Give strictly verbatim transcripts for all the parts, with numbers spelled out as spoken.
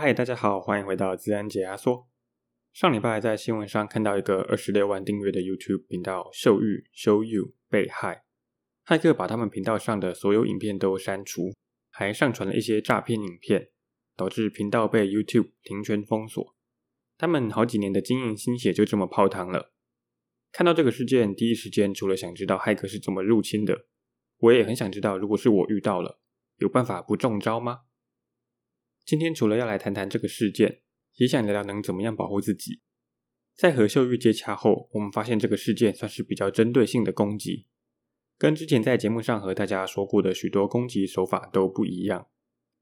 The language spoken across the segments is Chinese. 嗨，大家好，欢迎回到资安解压缩。上礼拜在新闻上看到一个二十六万订阅的 YouTube 频道秀玉秀玉被害，骇客把他们频道上的所有影片都删除，还上传了一些诈骗影片，导致频道被 YouTube 停权封锁。他们好几年的经营心血就这么泡汤了。看到这个事件，第一时间除了想知道骇客是怎么入侵的，我也很想知道，如果是我遇到了，有办法不中招吗？今天除了要来谈谈这个事件，也想聊聊能怎么样保护自己。在和秀玉接洽后，我们发现这个事件算是比较针对性的攻击，跟之前在节目上和大家说过的许多攻击手法都不一样，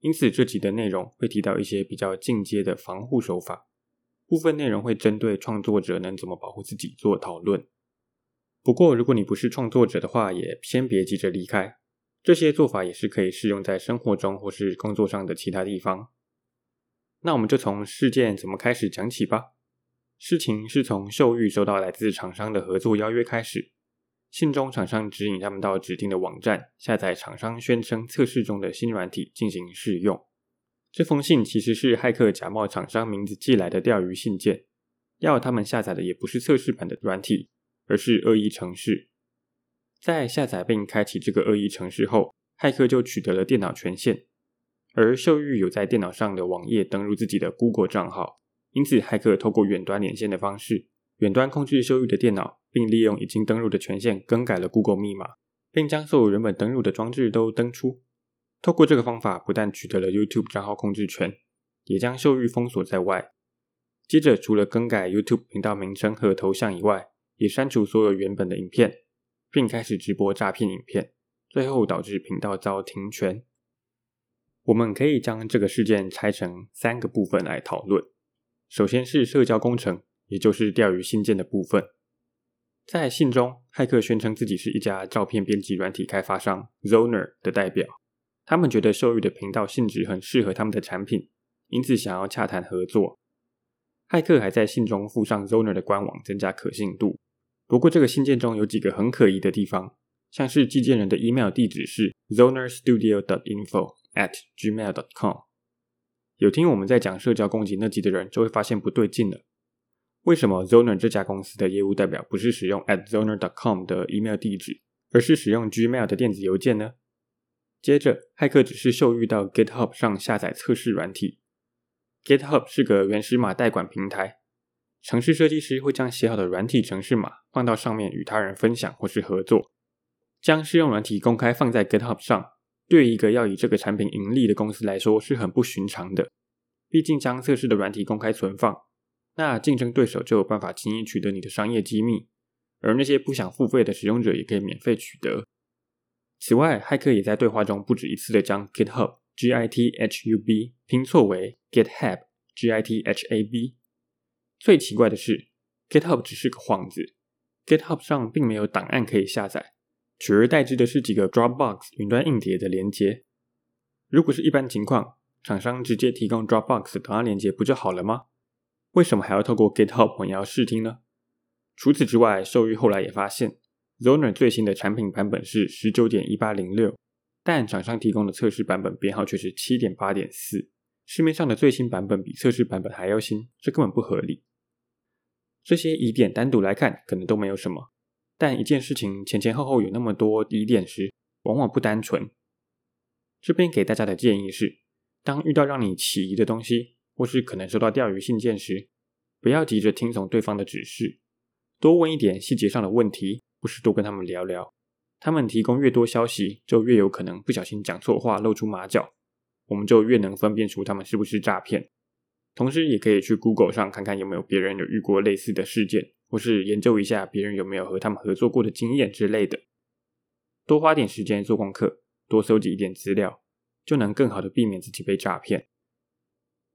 因此这集的内容会提到一些比较进阶的防护手法，部分内容会针对创作者能怎么保护自己做讨论。不过如果你不是创作者的话，也先别急着离开，这些做法也是可以适用在生活中或是工作上的其他地方。那我们就从事件怎么开始讲起吧。事情是从秀玉收到来自厂商的合作邀约开始，信中厂商指引他们到指定的网站下载厂商宣称测试中的新软体进行试用。这封信其实是骇客假冒厂商名字寄来的钓鱼信件，要他们下载的也不是测试版的软体，而是恶意程式。在下载并开启这个恶意程式后，骇客就取得了电脑权限，而秀玉有在电脑上的网页登入自己的 Google 账号，因此骇客透过远端连线的方式，远端控制秀玉的电脑，并利用已经登入的权限更改了 Google 密码，并将所有原本登入的装置都登出。透过这个方法，不但取得了 YouTube 账号控制权，也将秀玉封锁在外。接着除了更改 YouTube 频道名称和头像以外，也删除所有原本的影片，并开始直播诈骗影片，最后导致频道遭停权。我们可以将这个事件拆成三个部分来讨论。首先是社交工程，也就是钓鱼信件的部分。在信中，骇客宣称自己是一家照片编辑软体开发商 Zoner 的代表，他们觉得秀玉的频道性质很适合他们的产品，因此想要洽谈合作。骇客还在信中附上 Zoner 的官网增加可信度。不过这个信件中有几个很可疑的地方，像是寄件人的 email 地址是 zoner studio dot info at gmail dot com。 有听我们在讲社交攻击那集的人就会发现不对劲了，为什么 Zoner 这家公司的业务代表不是使用 at zoner dot com 的 email 地址，而是使用 Gmail 的电子邮件呢？接着骇客只是秀玉到 GitHub 上下载测试软体。 GitHub 是个原始码代管平台，程式设计师会将写好的软体程式码放到上面与他人分享或是合作，将试用软体公开放在 GitHub 上，对于一个要以这个产品盈利的公司来说是很不寻常的。毕竟将测试的软体公开存放，那竞争对手就有办法轻易取得你的商业机密，而那些不想付费的使用者也可以免费取得。此外，骇客也在对话中不止一次的将 GitHub G I T H U B 拼错为 GitHub G I T H A B。最奇怪的是 GitHub 只是个幌子， GitHub 上并没有档案可以下载，取而代之的是几个 Dropbox 云端硬碟的连接。如果是一般情况，厂商直接提供 Dropbox 的档案连接不就好了吗？为什么还要透过 GitHub 混淆视听呢？除此之外，秀玉后来也发现 Zoner 最新的产品版本是 十九点一八零六， 但厂商提供的测试版本编号却是 七点八点四， 市面上的最新版本比测试版本还要新，这根本不合理。这些疑点单独来看可能都没有什么，但一件事情前前后后有那么多疑点时，往往不单纯。这边给大家的建议是，当遇到让你起疑的东西，或是可能收到钓鱼信件时，不要急着听从对方的指示，多问一点细节上的问题，或是多跟他们聊聊。他们提供越多消息，就越有可能不小心讲错话露出马脚，我们就越能分辨出他们是不是诈骗。同时也可以去 Google 上看看有没有别人有遇过类似的事件，或是研究一下别人有没有和他们合作过的经验之类的。多花点时间做功课，多搜集一点资料，就能更好的避免自己被诈骗。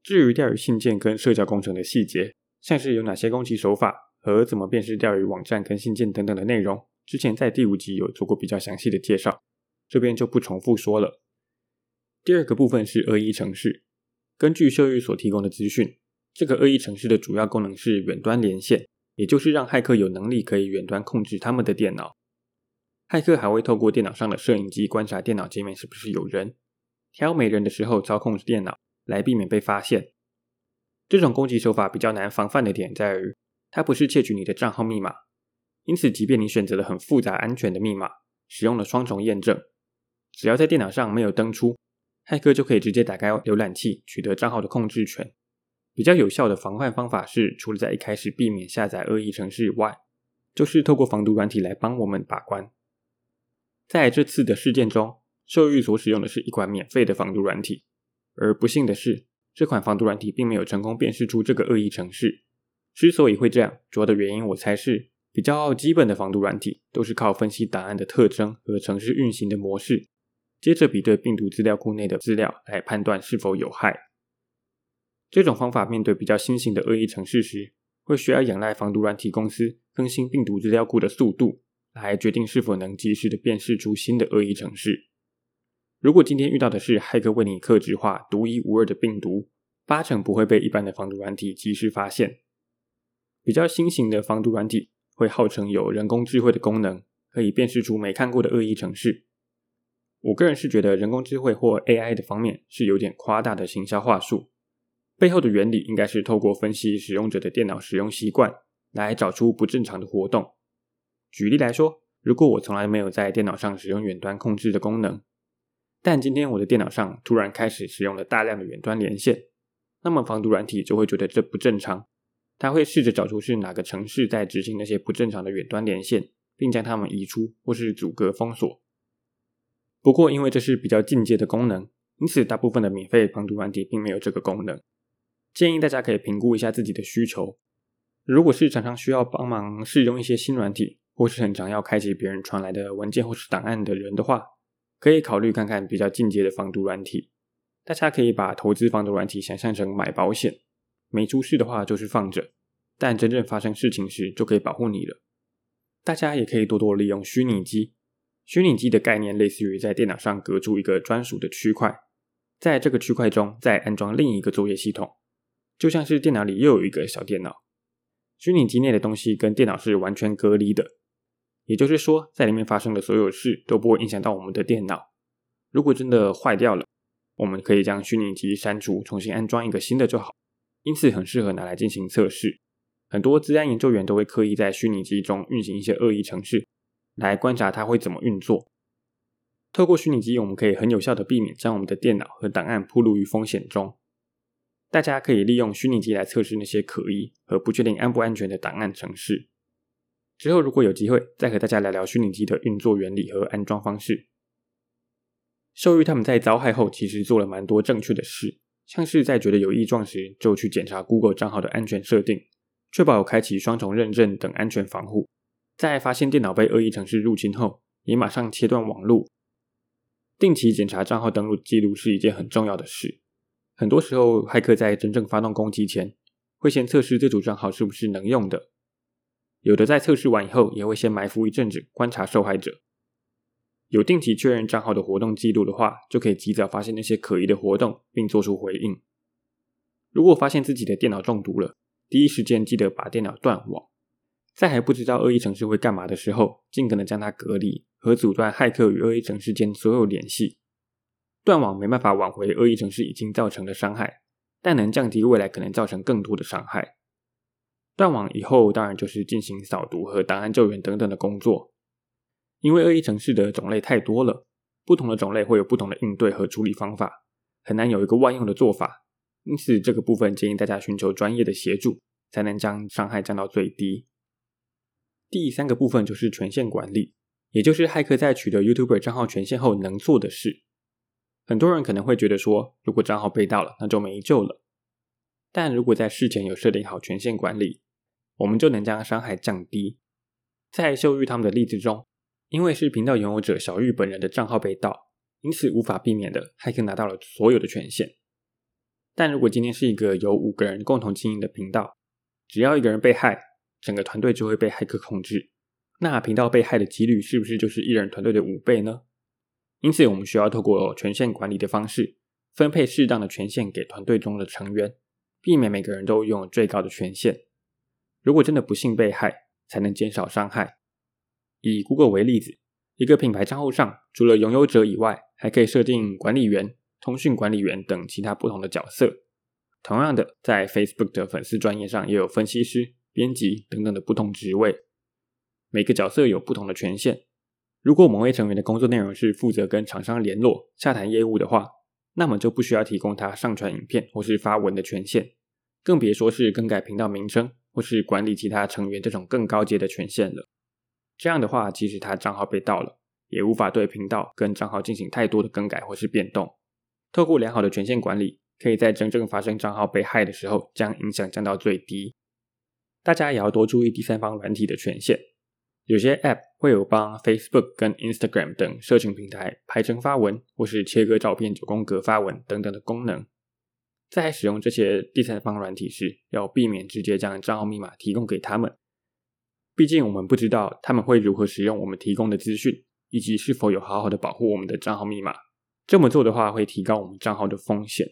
至于钓鱼信件跟社交工程的细节，像是有哪些攻击手法和怎么辨识钓鱼网站跟信件等等的内容，之前在第五集有做过比较详细的介绍，这边就不重复说了。第二个部分是恶意程式。根据秀玉所提供的资讯，这个恶意程式的主要功能是远端连线，也就是让骇客有能力可以远端控制他们的电脑。骇客还会透过电脑上的摄影机观察电脑界面是不是有人，挑没人的时候操控电脑来避免被发现，这种攻击手法比较难防范的点在于，它不是窃取你的账号密码，因此即便你选择了很复杂安全的密码，使用了双重验证，只要在电脑上没有登出，骇客就可以直接打开浏览器取得账号的控制权。比较有效的防范方法是，除了在一开始避免下载恶意程式以外，就是透过防毒软体来帮我们把关。在这次的事件中，兽医所使用的是一款免费的防毒软体，而不幸的是，这款防毒软体并没有成功辨识出这个恶意程式。之所以会这样，主要的原因我猜是，比较基本的防毒软体都是靠分析档案的特征和程式运行的模式，接着比对病毒资料库内的资料来判断是否有害。这种方法面对比较新型的恶意程式时，会需要仰赖防毒软体公司更新病毒资料库的速度，来决定是否能及时的辨识出新的恶意程式。如果今天遇到的是骇客为你客制化独一无二的病毒，八成不会被一般的防毒软体及时发现。比较新型的防毒软体会号称有人工智慧的功能，可以辨识出没看过的恶意程式。我个人是觉得人工智慧或 A I 的方面是有点夸大的行销话术，背后的原理应该是透过分析使用者的电脑使用习惯，来找出不正常的活动。举例来说，如果我从来没有在电脑上使用远端控制的功能，但今天我的电脑上突然开始使用了大量的远端连线，那么防毒软体就会觉得这不正常，它会试着找出是哪个程式在执行那些不正常的远端连线，并将它们移出或是阻隔封锁。不过因为这是比较进阶的功能，因此大部分的免费防毒软体并没有这个功能。建议大家可以评估一下自己的需求，如果是常常需要帮忙试用一些新软体，或是很常要开启别人传来的文件或是档案的人的话，可以考虑看看比较进阶的防毒软体。大家可以把投资防毒软体想象成买保险，没出事的话就是放着，但真正发生事情时就可以保护你了。大家也可以多多利用虚拟机，虚拟机的概念类似于在电脑上隔出一个专属的区块，在这个区块中再安装另一个作业系统，就像是电脑里又有一个小电脑。虚拟机内的东西跟电脑是完全隔离的，也就是说在里面发生的所有事都不会影响到我们的电脑。如果真的坏掉了，我们可以将虚拟机删除，重新安装一个新的就好，因此很适合拿来进行测试。很多资安研究员都会刻意在虚拟机中运行一些恶意程式，来观察它会怎么运作。透过虚拟机，我们可以很有效地避免将我们的电脑和档案暴露于风险中。大家可以利用虚拟机来测试那些可疑和不确定安不安全的档案程式。之后如果有机会，再和大家聊聊虚拟机的运作原理和安装方式。兽医他们在遭害后其实做了蛮多正确的事，像是在觉得有异状时就去检查 Google 账号的安全设定，确保有开启双重认证等安全防护。在发现电脑被恶意程式入侵后，也马上切断网路。定期检查账号登录记录是一件很重要的事。很多时候骇客在真正发动攻击前，会先测试这组账号是不是能用的，有的在测试完以后也会先埋伏一阵子观察受害者。有定期确认账号的活动记录的话，就可以及早发现那些可疑的活动并做出回应。如果发现自己的电脑中毒了，第一时间记得把电脑断网，在还不知道恶意程式会干嘛的时候，尽可能将它隔离和阻断骇客与恶意程式间所有联系。断网没办法挽回恶意程式已经造成的伤害，但能降低未来可能造成更多的伤害。断网以后当然就是进行扫毒和档案救援等等的工作。因为恶意程式的种类太多了，不同的种类会有不同的应对和处理方法，很难有一个万用的做法，因此这个部分建议大家寻求专业的协助，才能将伤害降到最低。第三个部分就是权限管理，也就是骇客在取得 YouTuber 账号权限后能做的事。很多人可能会觉得说，如果账号被盗了，那就没救了。但如果在事前有设定好权限管理，我们就能将伤害降低。在秀玉他们的例子中，因为是频道拥有者小玉本人的账号被盗，因此无法避免的，骇客拿到了所有的权限。但如果今天是一个由五个人共同经营的频道，只要一个人被害，整个团队就会被骇客控制。那频道被害的几率是不是就是一人团队的五倍呢？因此我们需要透过权限管理的方式，分配适当的权限给团队中的成员，避免每个人都拥有最高的权限。如果真的不幸被害，才能减少伤害。以 Google 为例子，一个品牌账户上除了拥有者以外，还可以设定管理员、通讯管理员等其他不同的角色。同样的，在 Facebook 的粉丝专页上也有分析师、编辑等等的不同职位，每个角色有不同的权限。如果某位成员的工作内容是负责跟厂商联络、洽谈业务的话，那么就不需要提供他上传影片或是发文的权限，更别说是更改频道名称或是管理其他成员这种更高阶的权限了。这样的话，即使他账号被盗了，也无法对频道跟账号进行太多的更改或是变动。透过良好的权限管理，可以在真正发生账号被害的时候，将影响降到最低。大家也要多注意第三方软体的权限。有些 App 会有帮 Facebook 跟 Instagram 等社群平台排程发文或是切割照片九宫格发文等等的功能。在使用这些第三方软体时，要避免直接将账号密码提供给他们，毕竟我们不知道他们会如何使用我们提供的资讯，以及是否有好好的保护我们的账号密码。这么做的话，会提高我们账号的风险。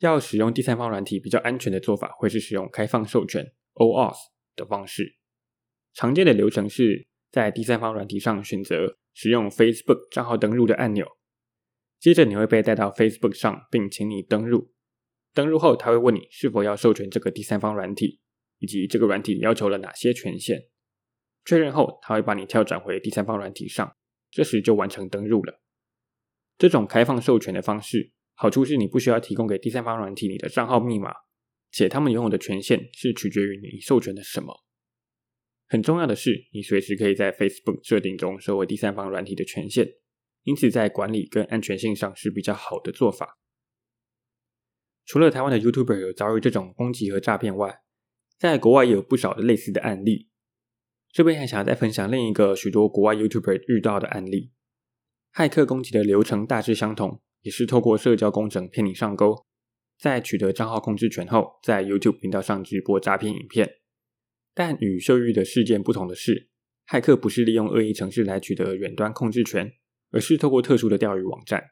要使用第三方软体比较安全的做法，会是使用开放授权 O auth 的方式。常见的流程是在第三方软体上选择使用 Facebook 账号登入的按钮，接着你会被带到 Facebook 上，并请你登入。登入后，他会问你是否要授权这个第三方软体，以及这个软体要求了哪些权限。确认后，他会把你跳转回第三方软体上，这时就完成登入了。这种开放授权的方式，好处是你不需要提供给第三方软体你的账号密码，且他们拥有的权限是取决于你授权的什么。很重要的是，你随时可以在 Facebook 设定中收回第三方软体的权限，因此在管理跟安全性上是比较好的做法。除了台湾的 YouTuber 有遭遇这种攻击和诈骗外，在国外也有不少的类似的案例。这边还想再分享另一个许多国外 YouTuber 遇到的案例。骇客攻击的流程大致相同，也是透过社交工程骗你上钩，在取得账号控制权后，在 YouTube 频道上直播诈骗影片。但与秀玉的事件不同的是，骇客不是利用恶意程式来取得远端控制权，而是透过特殊的钓鱼网站。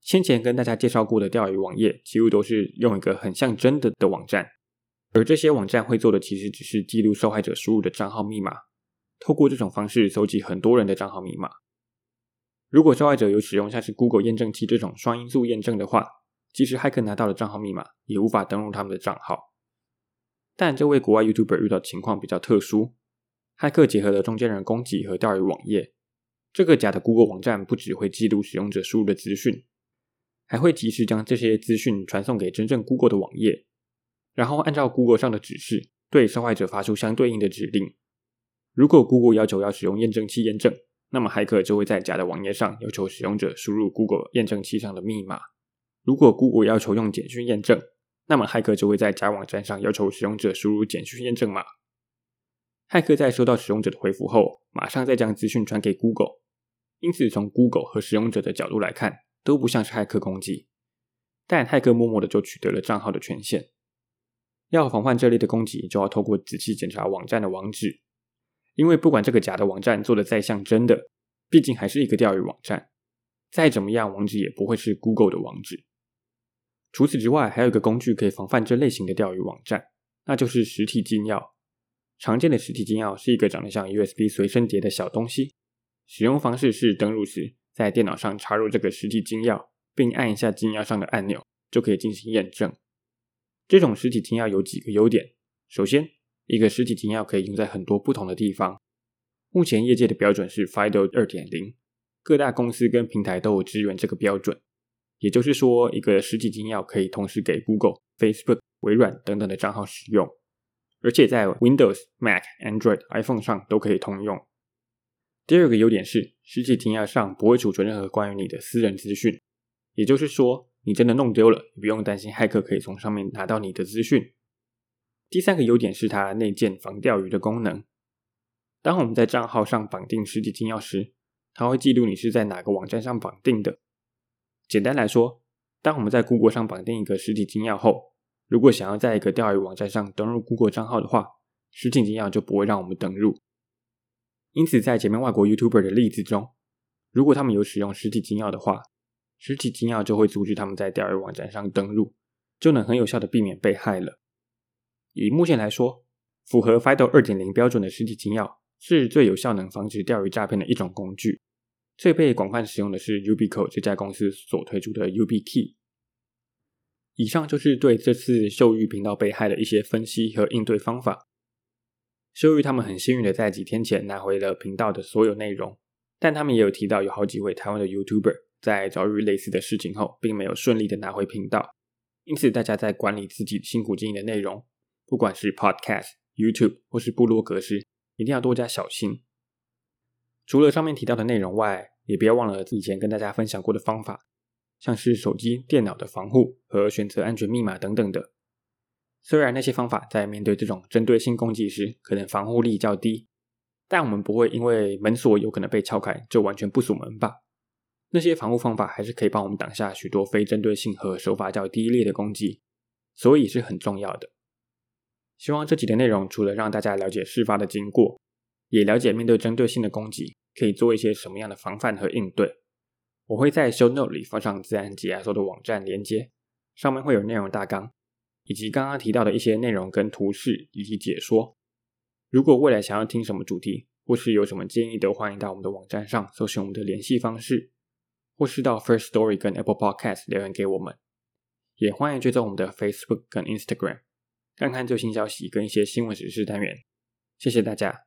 先前跟大家介绍过的钓鱼网页几乎都是用一个很像真的的网站，而这些网站会做的其实只是记录受害者输入的账号密码，透过这种方式搜集很多人的账号密码。如果受害者有使用像是 Google 验证器这种双因素验证的话，即使骇客拿到了账号密码，也无法登录他们的账号。但这位国外 YouTuber 遇到情况比较特殊，骇客结合了中间人攻击和钓鱼网页。这个假的 Google 网站不只会记录使用者输入的资讯，还会及时将这些资讯传送给真正 Google 的网页，然后按照 Google 上的指示对受害者发出相对应的指令。如果 Google 要求要使用验证器验证，那么骇客就会在假的网页上要求使用者输入 Google 验证器上的密码。如果 Google 要求用简讯验证，那么骇客就会在假网站上要求使用者输入简讯验证码。骇客在收到使用者的回复后，马上再将资讯传给 Google， 因此从 Google 和使用者的角度来看，都不像是骇客攻击，但骇客默默的就取得了账号的权限。要防范这类的攻击，就要透过仔细检查网站的网址，因为不管这个假的网站做的再像真的，毕竟还是一个钓鱼网站，再怎么样网址也不会是 Google 的网址。除此之外，还有一个工具可以防范这类型的钓鱼网站，那就是实体金钥。常见的实体金钥是一个长得像 U S B 随身碟的小东西，使用方式是登入时在电脑上插入这个实体金钥，并按一下金钥上的按钮，就可以进行验证。这种实体金钥有几个优点。首先，一个实体金钥可以用在很多不同的地方，目前业界的标准是 F I D O 二点零， 各大公司跟平台都有支援这个标准。也就是说，一个实体金钥可以同时给 Google、Facebook、微软等等的账号使用，而且在 Windows、Mac、Android、iPhone 上都可以通用。第二个优点是，实体金钥上不会储存任何关于你的私人资讯，也就是说，你真的弄丢了，也不用担心骇客可以从上面拿到你的资讯。第三个优点是它内建防钓鱼的功能。当我们在账号上绑定实体金钥时，它会记录你是在哪个网站上绑定的。简单来说，当我们在 Google 上绑定一个实体金钥后，如果想要在一个钓鱼网站上登入 Google 账号的话，实体金钥就不会让我们登入。因此，在前面外国 YouTuber 的例子中，如果他们有使用实体金钥的话，实体金钥就会阻止他们在钓鱼网站上登入，就能很有效的避免被害了。以目前来说，符合 F I D O 二点零 标准的实体金钥是最有效能防止钓鱼诈骗的一种工具。最被广泛使用的是 Ubico 这家公司所推出的 YubiKey。以上就是对这次秀玉频道被害的一些分析和应对方法。秀玉他们很幸运的在几天前拿回了频道的所有内容，但他们也有提到有好几位台湾的 YouTuber 在遭遇类似的事情后并没有顺利的拿回频道，因此大家在管理自己辛苦经营的内容，不管是 Podcast、YouTube 或是部落格时，一定要多加小心。除了上面提到的内容外，也不要忘了以前跟大家分享过的方法，像是手机、电脑的防护和选择安全密码等等的。虽然那些方法在面对这种针对性攻击时可能防护力较低，但我们不会因为门锁有可能被撬开就完全不锁门吧。那些防护方法还是可以帮我们挡下许多非针对性和手法较低劣的攻击，所以是很重要的。希望这集的内容除了让大家了解事发的经过，也了解面对针对性的攻击可以做一些什么样的防范和应对。我会在 show note 里放上自然解压缩的网站连接，上面会有内容大纲以及刚刚提到的一些内容跟图示以及解说。如果未来想要听什么主题或是有什么建议的，欢迎到我们的网站上搜寻我们的联系方式，或是到 Firstory 跟 Apple Podcast 留言给我们。也欢迎追踪我们的 Facebook 跟 Instagram， 看看最新消息跟一些新闻时事单元。谢谢大家。